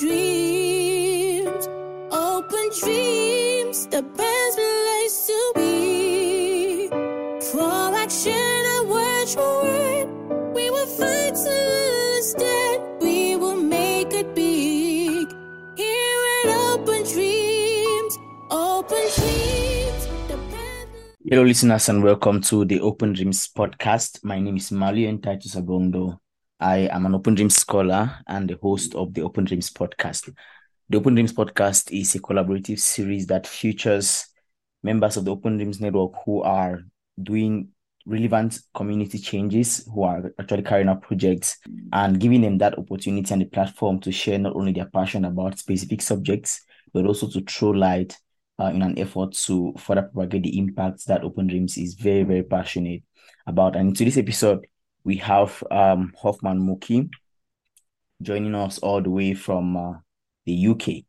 dreams, open dreams, the best place to be. For action and words will win, we will fight till it's dead, we will make it big. Here at Open Dreams, Open Dreams, the best. Hello listeners and welcome to the Open Dreams podcast. My name is Malia Titus Agondo. I am an Open Dreams scholar and the host of the Open Dreams podcast. The Open Dreams podcast is a collaborative series that features members of the Open Dreams network who are doing relevant community changes, who are actually carrying out projects and giving them that opportunity and the platform to share not only their passion about specific subjects, but also to throw light in an effort to further propagate the impact that Open Dreams is very, very passionate about. And in today's episode, we have Hoffmann Muki joining us all the way from the UK.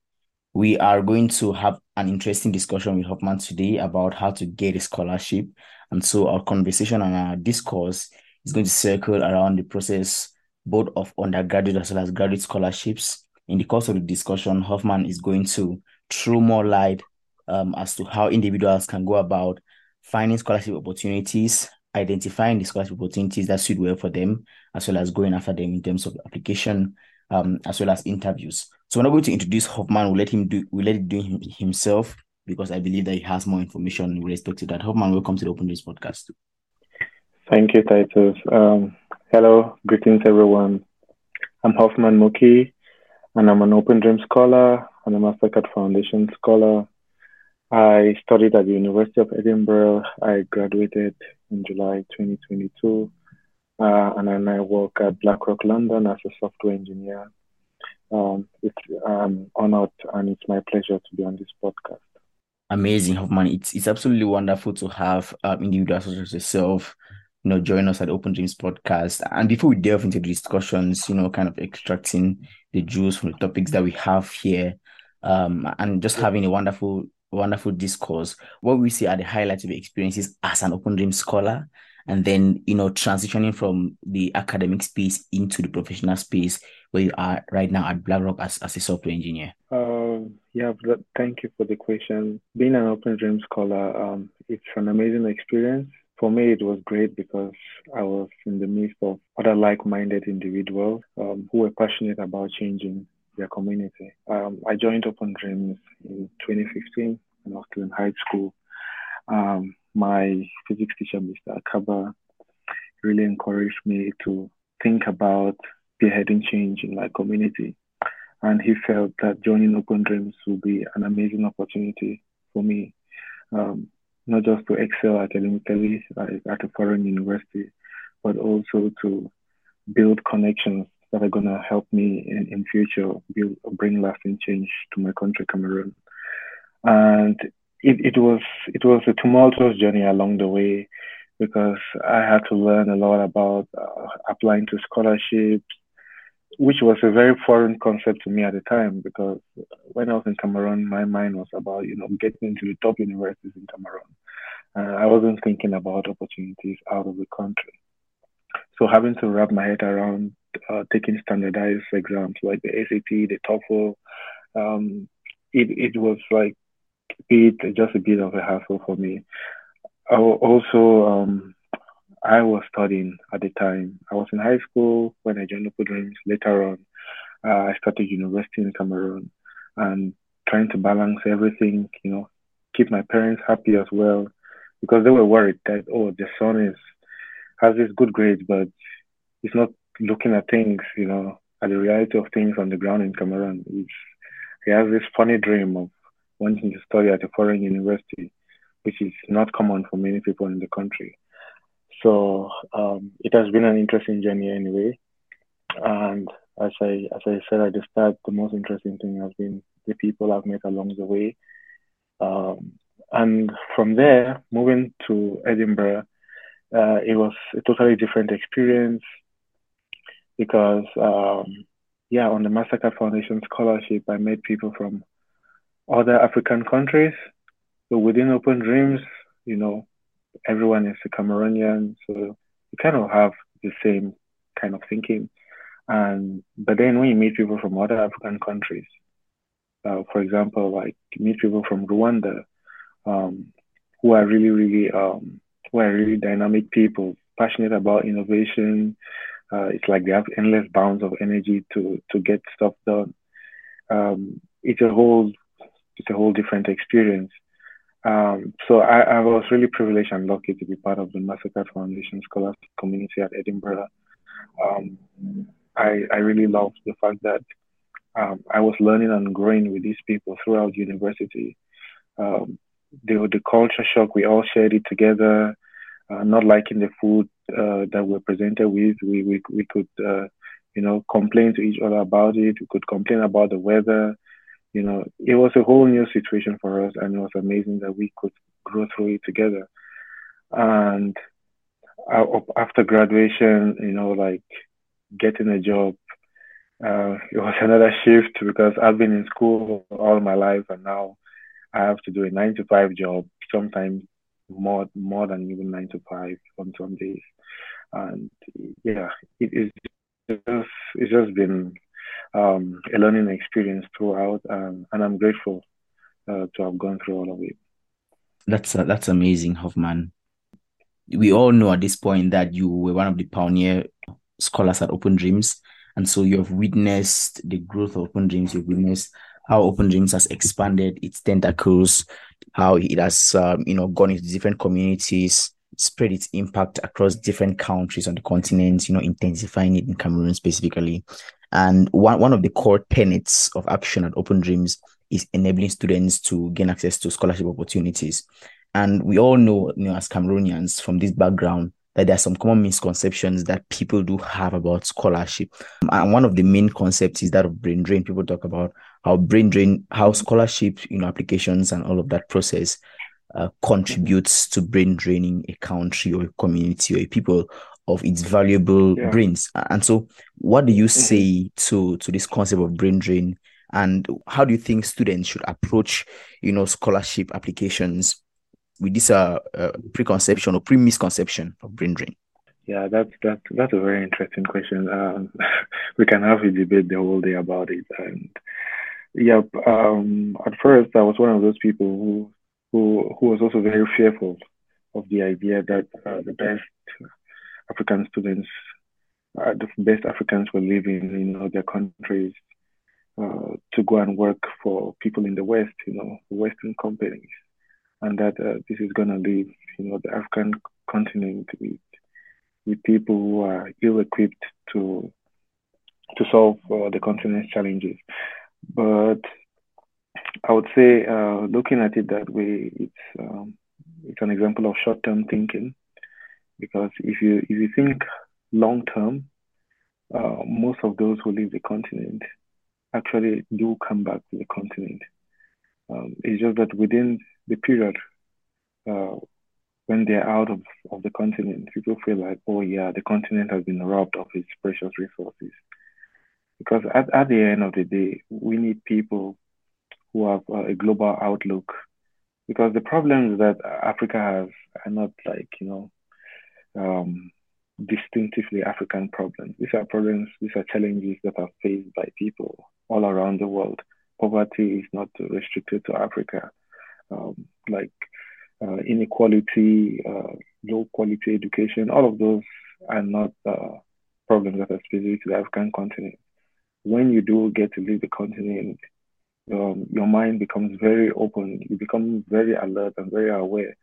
We are going to have an interesting discussion with Hoffmann today about how to get a scholarship. And so our conversation and our discourse is going to circle around the process both of undergraduate as well as graduate scholarships. In the course of the discussion, Hoffmann is going to throw more light as to how individuals can go about finding scholarship opportunities, identifying the scholarship opportunities that suit well for them, as well as going after them in terms of application, as well as interviews. So we're not going to introduce Hoffmann. We'll let him do himself, because I believe that he has more information with respect to that. Hoffmann, welcome to the Open Dreams podcast. Thank you, Titus. Hello, greetings everyone. I'm Hoffmann Muki, and I'm an Open Dreams scholar and a Mastercard Foundation scholar. I studied at the University of Edinburgh. I graduated in July 2022, and then I work at BlackRock London as a software engineer. I'm honored, and it's my pleasure to be on this podcast. Amazing, Hoffmann. It's absolutely wonderful to have individuals such as yourself, join us at Open Dreams podcast. And before we delve into the discussions, kind of extracting the juice from the topics that we have here, and just having a wonderful discourse. What we see are the highlights of your experiences as an Open Dreams scholar, and then transitioning from the academic space into the professional space where you are right now at BlackRock as a software engineer. Thank you for the question. Being an Open Dreams scholar, it's an amazing experience. For me, it was great because I was in the midst of other like-minded individuals who were passionate about changing their community. I joined Open Dreams in 2015 when I was still in high school. My physics teacher, Mr Akaba, really encouraged me to think about spearheading change in my community. And he felt that joining Open Dreams would be an amazing opportunity for me, not just to excel academically at a foreign university, but also to build connections that are going to help me in future bring lasting change to my country, Cameroon. And it was a tumultuous journey along the way, because I had to learn a lot about applying to scholarships, which was a very foreign concept to me at the time, because when I was in Cameroon, my mind was about, getting into the top universities in Cameroon. I wasn't thinking about opportunities out of the country. So having to wrap my head around taking standardized exams like the SAT, the TOEFL, it was like just a bit of a hassle for me. I was studying at the time. I was in high school when I joined Open Dreams. Later on, I started university in Cameroon, and trying to balance everything, keep my parents happy as well, because they were worried that, the son has these good grades, but it's not looking at things, at the reality of things on the ground in Cameroon. He has this funny dream of wanting to study at a foreign university, which is not common for many people in the country. So it has been an interesting journey anyway. And as I said at the start, the most interesting thing has been the people I've met along the way. And from there, moving to Edinburgh, it was a totally different experience. Because, on the Mastercard Foundation scholarship, I met people from other African countries. So within Open Dreams, everyone is a Cameroonian. So you kind of have the same kind of thinking. But then when you meet people from other African countries, for example, like you meet people from Rwanda, who are really dynamic people, passionate about innovation. It's like they have endless bounds of energy to get stuff done. It's a whole different experience. So I was really privileged and lucky to be part of the Mastercard Foundation Scholars Community at Edinburgh. I really loved the fact that I was learning and growing with these people throughout university. The culture shock, we all shared it together. Not liking the food that we're presented with, we could complain to each other about it. We could complain about the weather. It was a whole new situation for us, and it was amazing that we could grow through it together. And after graduation, getting a job, it was another shift because I've been in school all my life, and now I have to do a 9-to-5 job, sometimes more than even 9-to-5 on some days. And yeah, it's just been a learning experience throughout, and I'm grateful to have gone through all of it. That's amazing, Hoffmann. We all know at this point that you were one of the pioneer scholars at Open Dreams, and so you have witnessed the growth of Open Dreams. You've witnessed how Open Dreams has expanded its tentacles, how it has gone into different communities, spread its impact across different countries on the continent, intensifying it in Cameroon specifically. And one of the core tenets of action at Open Dreams is enabling students to gain access to scholarship opportunities. And we all know, as Cameroonians from this background, that there are some common misconceptions that people do have about scholarship. And one of the main concepts is that of brain drain. People talk about how brain drain, how scholarship, applications and all of that process contributes to brain draining a country or a community or a people of its valuable brains. And so what do you say to this concept of brain drain? And how do you think students should approach, scholarship applications with this preconception or pre-misconception of brain drain? Yeah, that's a very interesting question. We can have a debate the whole day about it. And at first I was one of those people who was also very fearful of the idea that the best Africans were leaving, their countries to go and work for people in the West, Western companies, and that this is going to leave, the African continent with people who are ill-equipped to solve the continent's challenges. But I would say, looking at it that way, it's an example of short-term thinking. Because if you think long term, most of those who leave the continent actually do come back to the continent. It's just that within the period when they're out of the continent, people feel like, oh yeah, the continent has been robbed of its precious resources. Because at the end of the day, we need people who have a global outlook. Because the problems that Africa has are not distinctively African problems. These are challenges that are faced by people all around the world. Poverty is not restricted to Africa. Inequality, low quality education, all of those are not problems that are specific to the African continent. When you do get to leave the continent, your mind becomes very open. You become very alert and very aware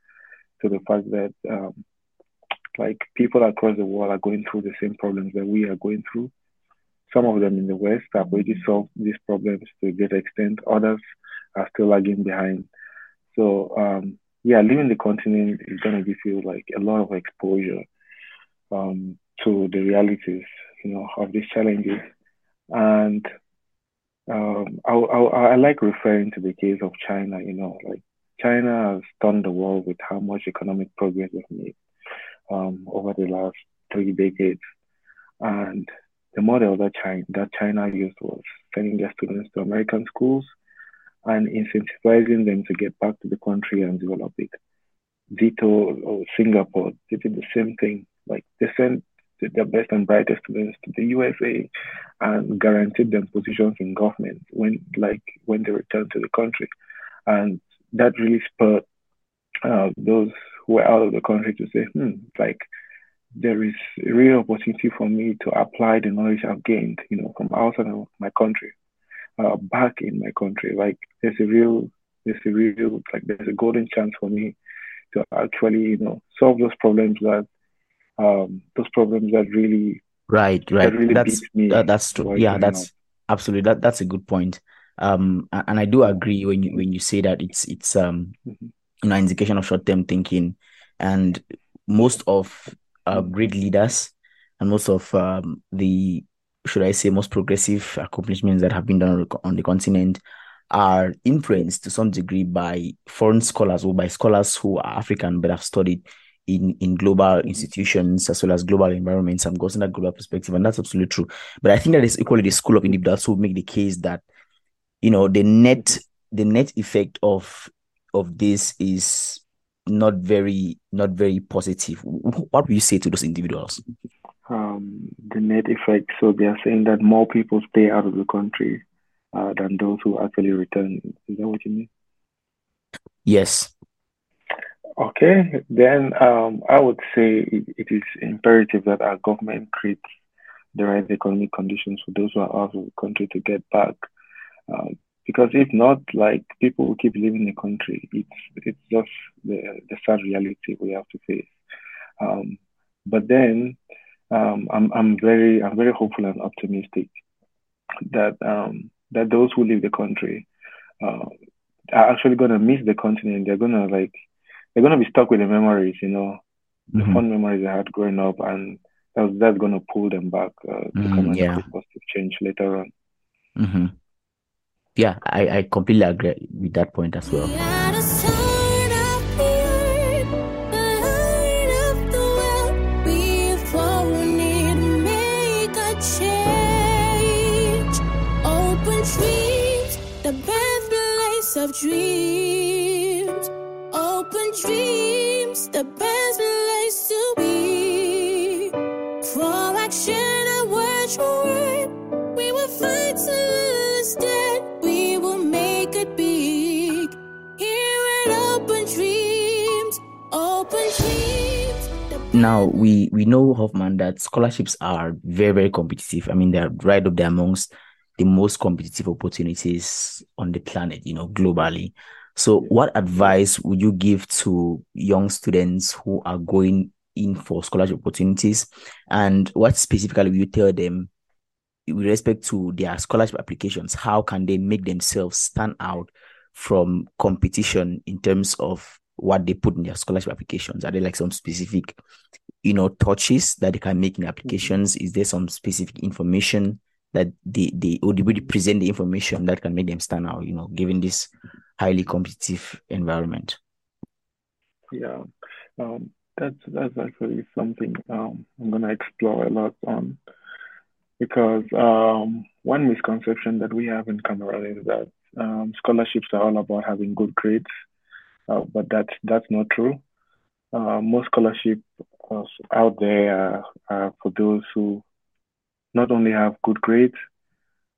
to the fact that people across the world are going through the same problems that we are going through. Some of them in the West have already solved these problems to a great extent. Others are still lagging behind. So, leaving the continent is going to give you a lot of exposure to the realities, of these challenges. And I like referring to the case of China. China has stunned the world with how much economic progress they've made over the last 3 decades. And the model that China used was sending their students to American schools and incentivizing them to get back to the country and develop it. Singapore, they did the same thing. They sent to the best and brightest students to the USA and guaranteed them positions in government when they returned to the country. And that really spurred those who were out of the country to say, there is a real opportunity for me to apply the knowledge I've gained, from outside of my country, back in my country. There's a golden chance for me to actually, solve those problems that, really, right. That really beat me. That's true. Yeah, that's absolutely. That's a good point. And I do agree when you say that it's an indication of short-term thinking, and most of great leaders and most of most progressive accomplishments that have been done on the continent are influenced to some degree by foreign scholars or by scholars who are African but have studied in global institutions as well as global environments and gotten that global perspective, and that's absolutely true. But I think that is equally the school of individuals who make the case that the net effect of this is not very positive. What will you say to those individuals? The net effect. So they are saying that more people stay out of the country than those who actually return. Is that what you mean? Yes. Okay. Then I would say it is imperative that our government creates the right economic conditions for those who are out of the country to get back. Because if not, people will keep leaving the country. It's just the sad reality we have to face. But then, I'm very hopeful and optimistic that those who leave the country are actually gonna miss the continent. They're gonna be stuck with the memories, the fond memories they had growing up, and that's gonna pull them back to come and make positive change later on. Mm-hmm. Yeah, I completely agree with that point as well. Open dreams, the best place to be. For action and word for word, we will fight till it's dead. We will make it big. Here at Open Dreams. Now we know, Hoffmann, that scholarships are very, very competitive. I mean, they're right up there amongst the most competitive opportunities on the planet, globally. So what advice would you give to young students who are going in for scholarship opportunities? And what specifically will you tell them with respect to their scholarship applications? How can they make themselves stand out from competition in terms of what they put in their scholarship applications? Are there some specific, touches that they can make in applications? Is there some specific information that they really present the information that can make them stand out, given this highly competitive environment? Yeah, that's actually something I'm going to explore a lot on, because one misconception that we have in Cameroon is that scholarships are all about having good grades, but that's not true. Most scholarships out there are for those who not only have good grades,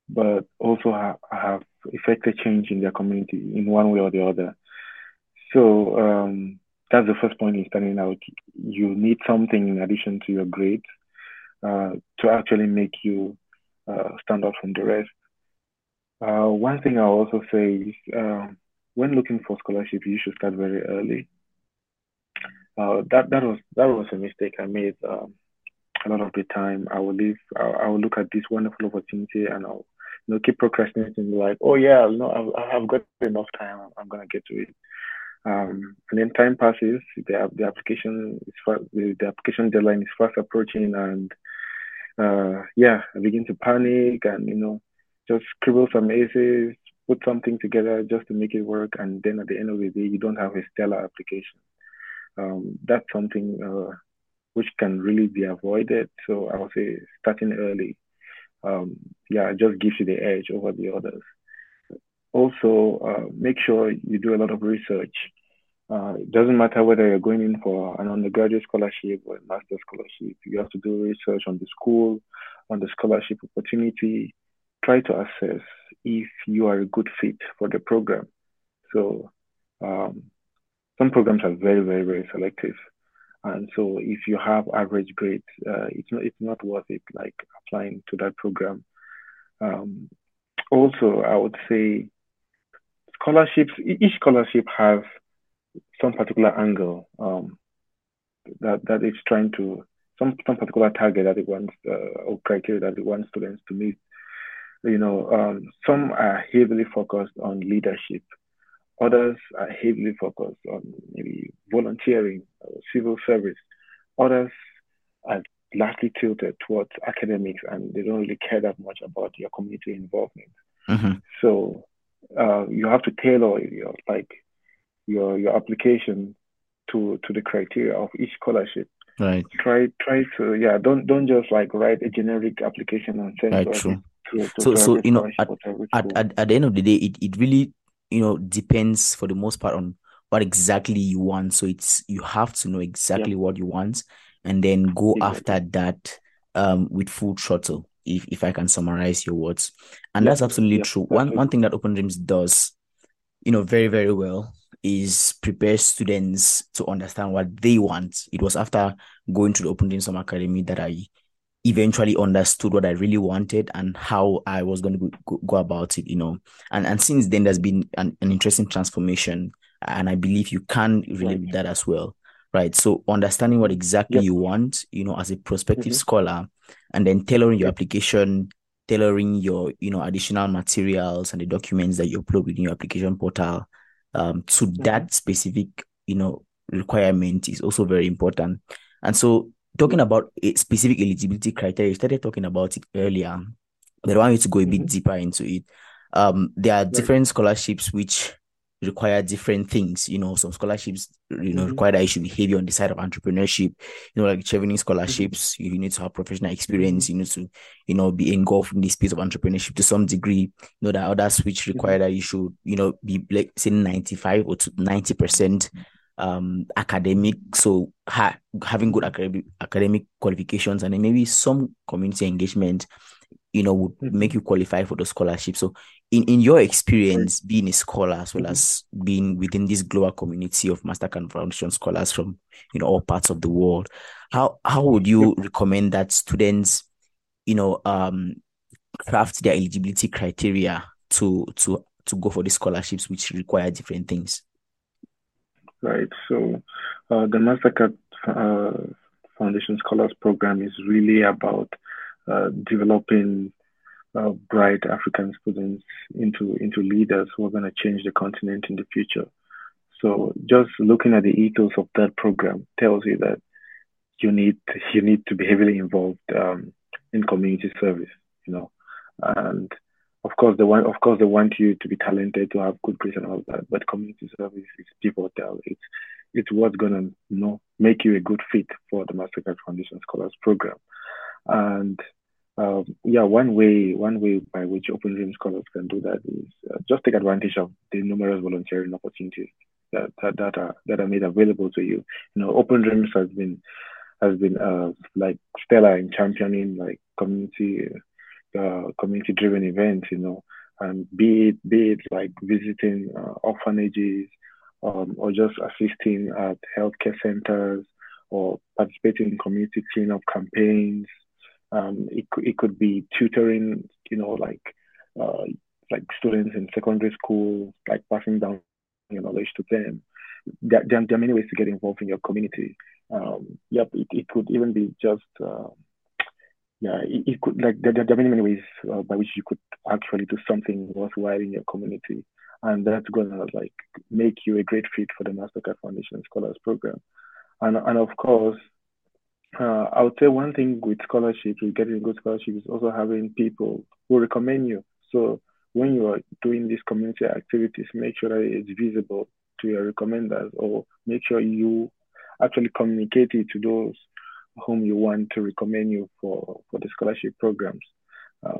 but also have effected change in their community in one way or the other. So that's the first point in standing out. You need something in addition to your grades to actually make you stand out from the rest. One thing I'll also say is when looking for scholarship, you should start very early. That was a mistake I made. A lot of the time, I will look at this wonderful opportunity and I'll keep procrastinating, I've got enough time, I'm gonna get to it. And then time passes, the application deadline is fast approaching, and I begin to panic and just scribble some essays, put something together just to make it work, and then at the end of the day, you don't have a stellar application. That's something which can really be avoided. So I would say starting early, it just gives you the edge over the others. Also, make sure you do a lot of research. It doesn't matter whether you're going in for an undergraduate scholarship or a master's scholarship. You have to do research on the school, on the scholarship opportunity. Try to assess if you are a good fit for the program. So some programs are very, very, very selective. And so if you have average grades, it's not worth it, like applying to that program. Also, I would say scholarships, each scholarship has some particular angle that it's trying to, some particular target that it wants or criteria that it wants students to meet. You know, some are heavily focused on leadership. Others are heavily focused on maybe volunteering or civil service. Others are largely tilted towards academics and they don't really care that much about your community involvement. Mm-hmm. So you have to tailor your application to the criteria of each scholarship. Right. Try to, yeah, don't just like write a generic application and send it to you know, at the end of the day, it really, you know, depends for the most part on what exactly you want. So it's, you have to know exactly what you want and then go after that with full throttle, if I can summarize your words. And that's absolutely true. One thing that Open Dreams does, you know, very, very well is prepare students to understand what they want. It was after going to the Open Dreams Summer Academy that I eventually understood what I really wanted and how I was going to go about it, you know. And since then, there's been an interesting transformation, and I believe you can relate with that as well, right? So understanding what exactly you want, you know, as a prospective scholar, and then tailoring your application, tailoring your, you know, additional materials and the documents that you upload within your application portal to that specific, you know, requirement is also very important. And so talking about a specific eligibility criteria, you started talking about it earlier, but I want you to go a bit deeper into it. There are different scholarships which require different things. You know, some scholarships, you know, require that you should be heavy on the side of entrepreneurship. You know, like Chevening scholarships, you need to have professional experience. You need to, you know, be engulfed in the space of entrepreneurship to some degree. You know, there are others which require that you should, you know, be like say 95 or to 90%. Academic, so having good academic qualifications, and then maybe some community engagement, you know, would make you qualify for the scholarship. So in your experience, being a scholar as well as being within this global community of Mastercard Foundation scholars from, you know, all parts of the world, how would you recommend that students, you know, craft their eligibility criteria to go for the scholarships which require different things? Right, so the Mastercard Foundation Scholars Program is really about developing bright African students into leaders who are going to change the continent in the future. So just looking at the ethos of that program tells you that you need to be heavily involved in community service, you know, and Of course, they want you to be talented, to have good grades and all that. But community service is pivotal. It's what's gonna, you know, make you a good fit for the Mastercard Foundation Scholars Program. And one way by which Open Dreams scholars can do that is just take advantage of the numerous volunteering opportunities that are made available to you. You know, Open Dreams has been like stellar in championing like community. Community-driven events, you know, and be it like visiting orphanages or just assisting at healthcare centers or participating in community cleanup campaigns. It could be tutoring, you know, like students in secondary school, like passing down your knowledge to them. There are many ways to get involved in your community. It could even be just. It could, like, there are many ways by which you could actually do something worthwhile in your community, and that's gonna like make you a great fit for the Mastercard Foundation Scholars Program. And of course, I would say one thing with scholarships, with getting a good scholarship, is also having people who recommend you. So when you are doing these community activities, make sure that it's visible to your recommenders, or make sure you actually communicate it to those whom you want to recommend you for the scholarship programs,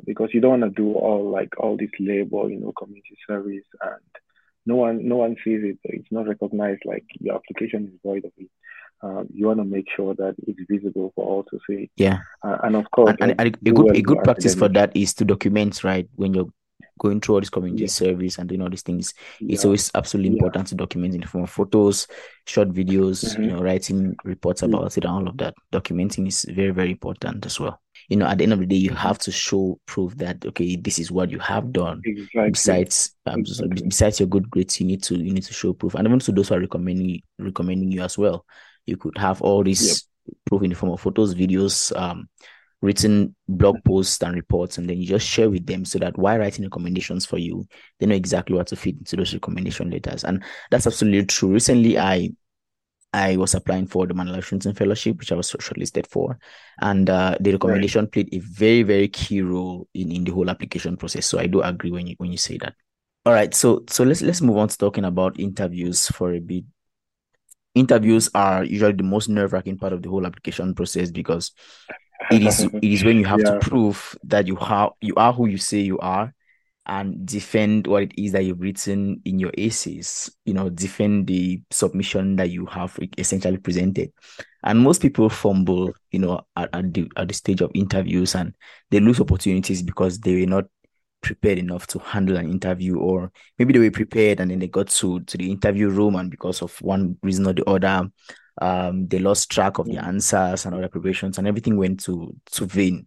because you don't want to do all these labor, you know, community service and No one sees it. It's not recognized. Like, your application is void of it. You want to make sure that it's visible for all to see. Yeah. And of course, and a good practice for that is to document, right? When you're going through all this community service and doing all these things, it's always absolutely important to document in the form of photos, short videos, you know, writing reports about it and all of that. Documenting is very, very important as well. You know, at the end of the day, you have to show proof that, okay, this is what you have done. Exactly. Besides your good grades, you need to show proof. And even to those who are recommending you as well, you could have all this proof in the form of photos, videos, written blog posts and reports, and then you just share with them so that while writing recommendations for you, they know exactly what to fit into those recommendation letters. And that's absolutely true. Recently, I was applying for the Mandela Washington Fellowship, which I was shortlisted for. And the recommendation played a very, very key role in the whole application process. So I do agree when you say that. All right. So let's move on to talking about interviews for a bit. Interviews are usually the most nerve-wracking part of the whole application process because it is when you have to prove that you are who you say you are, and defend what it is that you've written in your essays, you know, defend the submission that you have essentially presented. And most people fumble, you know, at the stage of interviews, and they lose opportunities because they were not prepared enough to handle an interview, or maybe they were prepared and then they got to the interview room, and because of one reason or the other, they lost track of the answers and other preparations, and everything went to vain.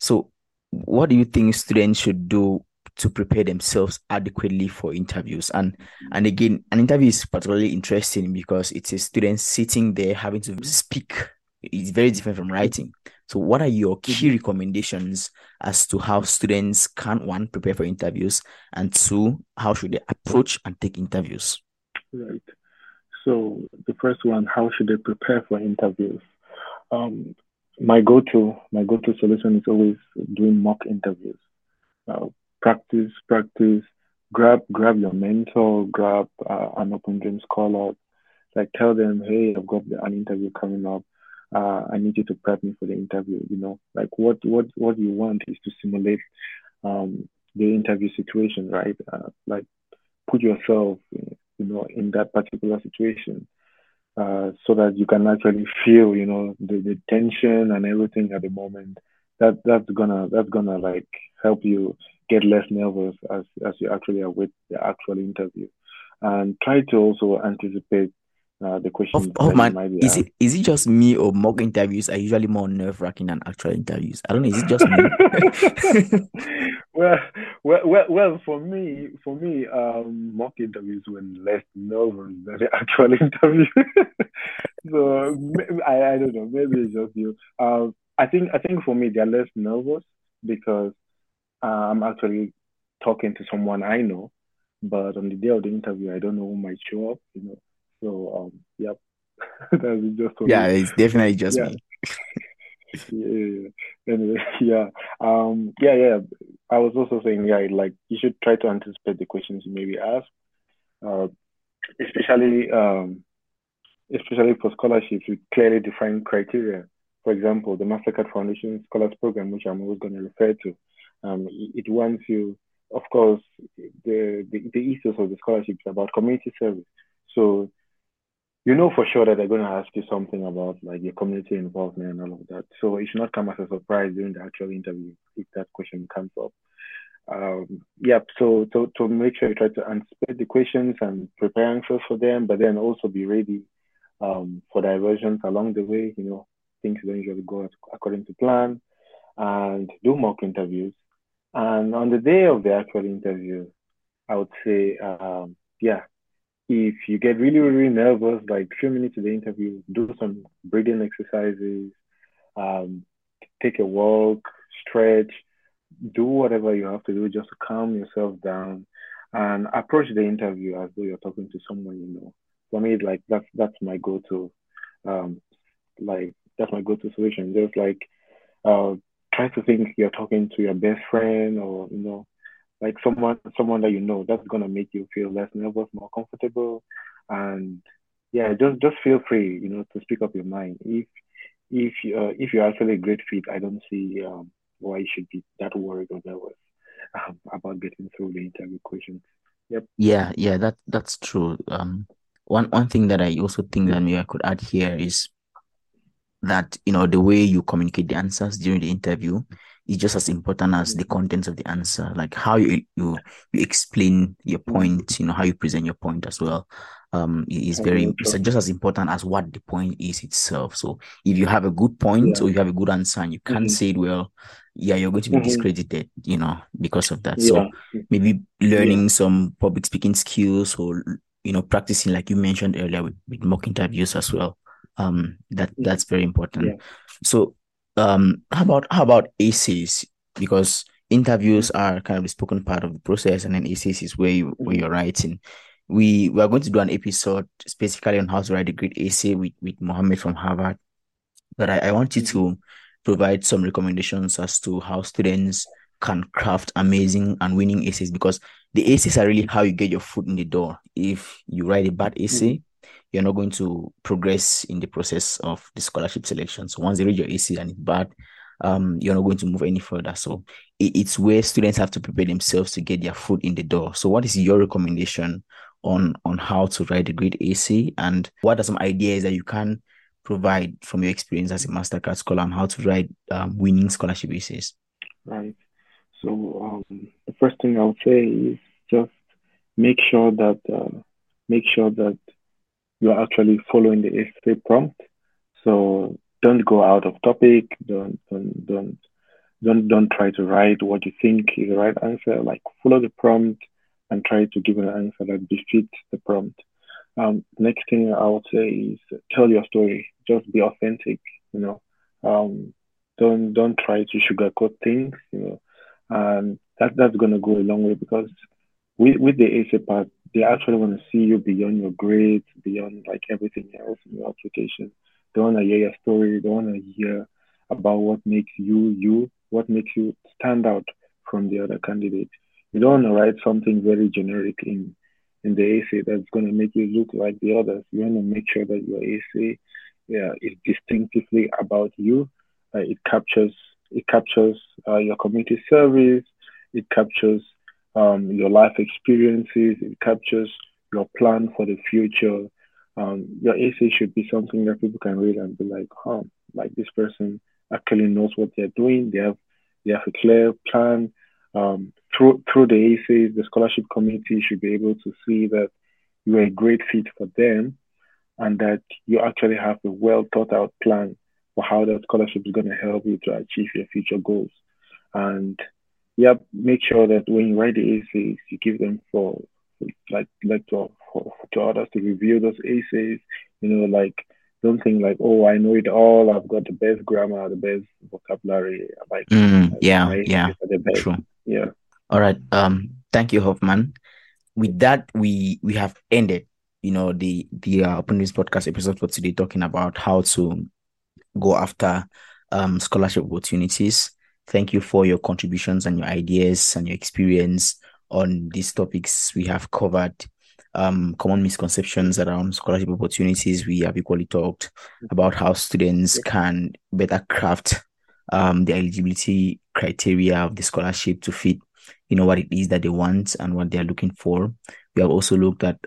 So what do you think students should do to prepare themselves adequately for interviews? And again, an interview is particularly interesting because it's a student sitting there having to speak. It's very different from writing. So what are your key recommendations as to how students can, one, prepare for interviews, and two, how should they approach and take interviews? Right. So the first one, how should they prepare for interviews? My go-to solution is always doing mock interviews. Practice. Grab your mentor. Grab an Open Dreams call-up. Like, tell them, hey, I've got an interview coming up. I need you to prep me for the interview. You know, like what you want is to simulate the interview situation, right? Like, put yourself, you know, in that particular situation, so that you can actually feel, you know, the tension and everything at the moment. That's gonna like help you get less nervous as you actually await the actual interview, and try to also anticipate the questions. Is it just me, or mock interviews are usually more nerve-wracking than actual interviews? I don't know. Is it just me? Well, for me, mock interviews were less nervous than the actual interview. So I don't know. Maybe it's just you. I think for me they're less nervous because I'm actually talking to someone I know, but on the day of the interview, I don't know who might show up, you know. So, yep. That's just it's definitely just me. I was also saying, like, you should try to anticipate the questions you maybe ask, especially for scholarships with clearly defined criteria. For example, the Mastercard Foundation Scholars Program, which I'm always going to refer to. It wants you, of course, the ethos of the scholarship is about community service. So you know for sure that they're going to ask you something about like your community involvement and all of that. So it should not come as a surprise during the actual interview if that question comes up. So to make sure you try to anticipate the questions and prepare answers for them, but then also be ready for diversions along the way. You know, things don't usually go according to plan, and do mock interviews. And on the day of the actual interview, I would say, if you get really, really nervous, like 3 minutes of the interview, do some breathing exercises, take a walk, stretch, do whatever you have to do just to calm yourself down, and approach the interview as though you're talking to someone you know. For me, like that's my go-to solution. Just like try to think you're talking to your best friend, or you know, like someone that you know. That's gonna make you feel less nervous, more comfortable, and just feel free, you know, to speak up your mind. If you're actually a great fit, I don't see why you should be that worried or nervous about getting through the interview questions. Yep. Yeah, that's true. One thing that I also think that maybe I could add here is that, the way you communicate the answers during the interview is just as important as the contents of the answer, like how you explain your point, how you present your point as well. It's just as important as what the point is itself. So if you have a good point or you have a good answer and you can't say it well, you're going to be discredited, because of that. Yeah. So maybe learning some public speaking skills or, practicing, like you mentioned earlier, with mock interviews as well. That's very important. Yeah. So, how about essays? Because interviews are kind of the spoken part of the process, and then essays is where you're writing. We are going to do an episode specifically on how to write a great essay with Mohammed from Harvard. But I want you to provide some recommendations as to how students can craft amazing and winning essays, because the essays are really how you get your foot in the door. If you write a bad essay, you're not going to progress in the process of the scholarship selection. So once they read your essay and it's bad, you're not going to move any further. So it's where students have to prepare themselves to get their foot in the door. So what is your recommendation on how to write a great essay, and what are some ideas that you can provide from your experience as a Mastercard scholar on how to write winning scholarship essays? Right. So the first thing I would say is just make sure that you are actually following the essay prompt. So don't go out of topic. Don't try to write what you think is the right answer. Like, follow the prompt and try to give an answer that befits the prompt. Next thing I would say is tell your story. Just be authentic. Don't try to sugarcoat things. And that's gonna go a long way, because with the essay part, they actually want to see you beyond your grades, beyond like everything else in your application. They want to hear your story. They want to hear about what makes you, what makes you stand out from the other candidates. You don't want to write something very generic in the essay that's going to make you look like the others. You want to make sure that your essay is distinctively about you. It captures your community service. It captures your life experiences. It captures your plan for the future. Your essay should be something that people can read and be like, "Oh, like this person actually knows what they're doing. They have a clear plan." Through the essays, the scholarship committee should be able to see that you are a great fit for them, and that you actually have a well thought out plan for how that scholarship is going to help you to achieve your future goals. And make sure that when you write the essays, you give them to others to review those essays. Don't think like, "Oh, I know it all. I've got the best grammar, the best vocabulary." True. Yeah. All right. Thank you, Hoffmann. With that, we have ended, the Open Dreams podcast episode for today, talking about how to go after scholarship opportunities. Thank you for your contributions and your ideas and your experience on these topics we have covered. Common misconceptions around scholarship opportunities. We have equally talked about how students can better craft the eligibility criteria of the scholarship to fit, what it is that they want and what they are looking for. We have also looked at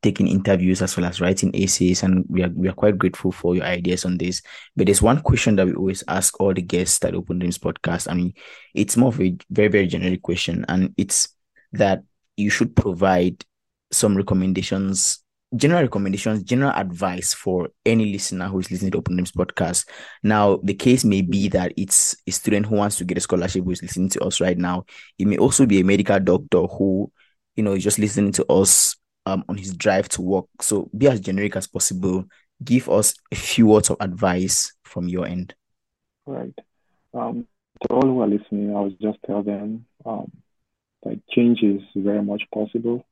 taking interviews as well as writing essays, and we are quite grateful for your ideas on this. But there's one question that we always ask all the guests at Open Dreams podcast. I mean, it's more of a very, very generic question, and it's that you should provide some recommendations, general advice for any listener who is listening to Open Dreams podcast. Now, the case may be that it's a student who wants to get a scholarship who is listening to us right now. It may also be a medical doctor who, is just listening to us on his drive to work. So be as generic as possible. Give us a few words of advice from your end. Right. To all who are listening, I would just tell them that change is very much possible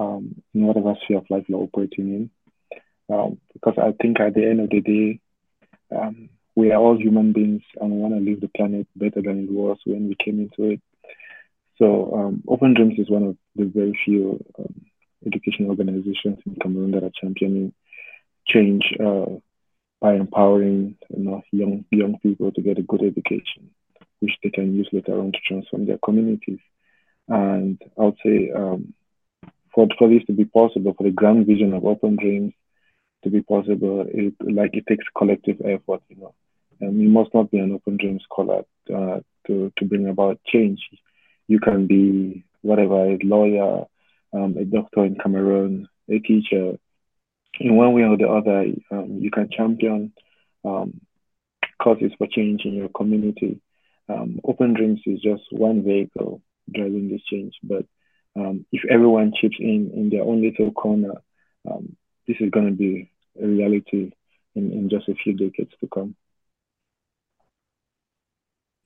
in whatever sphere of life you're operating in. Because I think at the end of the day, we are all human beings and we want to leave the planet better than it was when we came into it. So Open Dreams is one of the very few educational organizations in Cameroon that are championing change by empowering young people to get a good education, which they can use later on to transform their communities. And I would say for this to be possible, for the grand vision of Open Dreams to be possible, it takes collective effort, you know. And you must not be an Open Dreams scholar to bring about change. You can be whatever, a lawyer, a doctor in Cameroon, a teacher. In one way or the other, you can champion causes for change in your community. Open Dreams is just one vehicle driving this change. But if everyone chips in their own little corner, this is going to be a reality in just a few decades to come.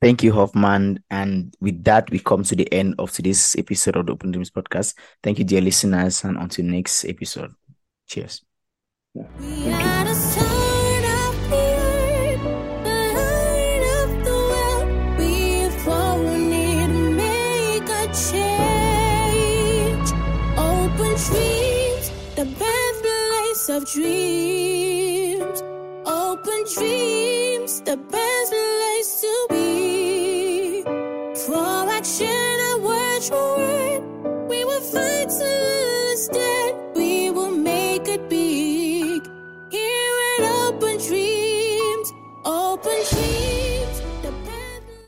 Thank you, Hoffmann. And with that, we come to the end of today's episode of the Open Dreams podcast. Thank you, dear listeners, and until next episode. Cheers. Yeah. Thank you. Of dreams, open dreams, the best place to be. From action and word to word, we will fight to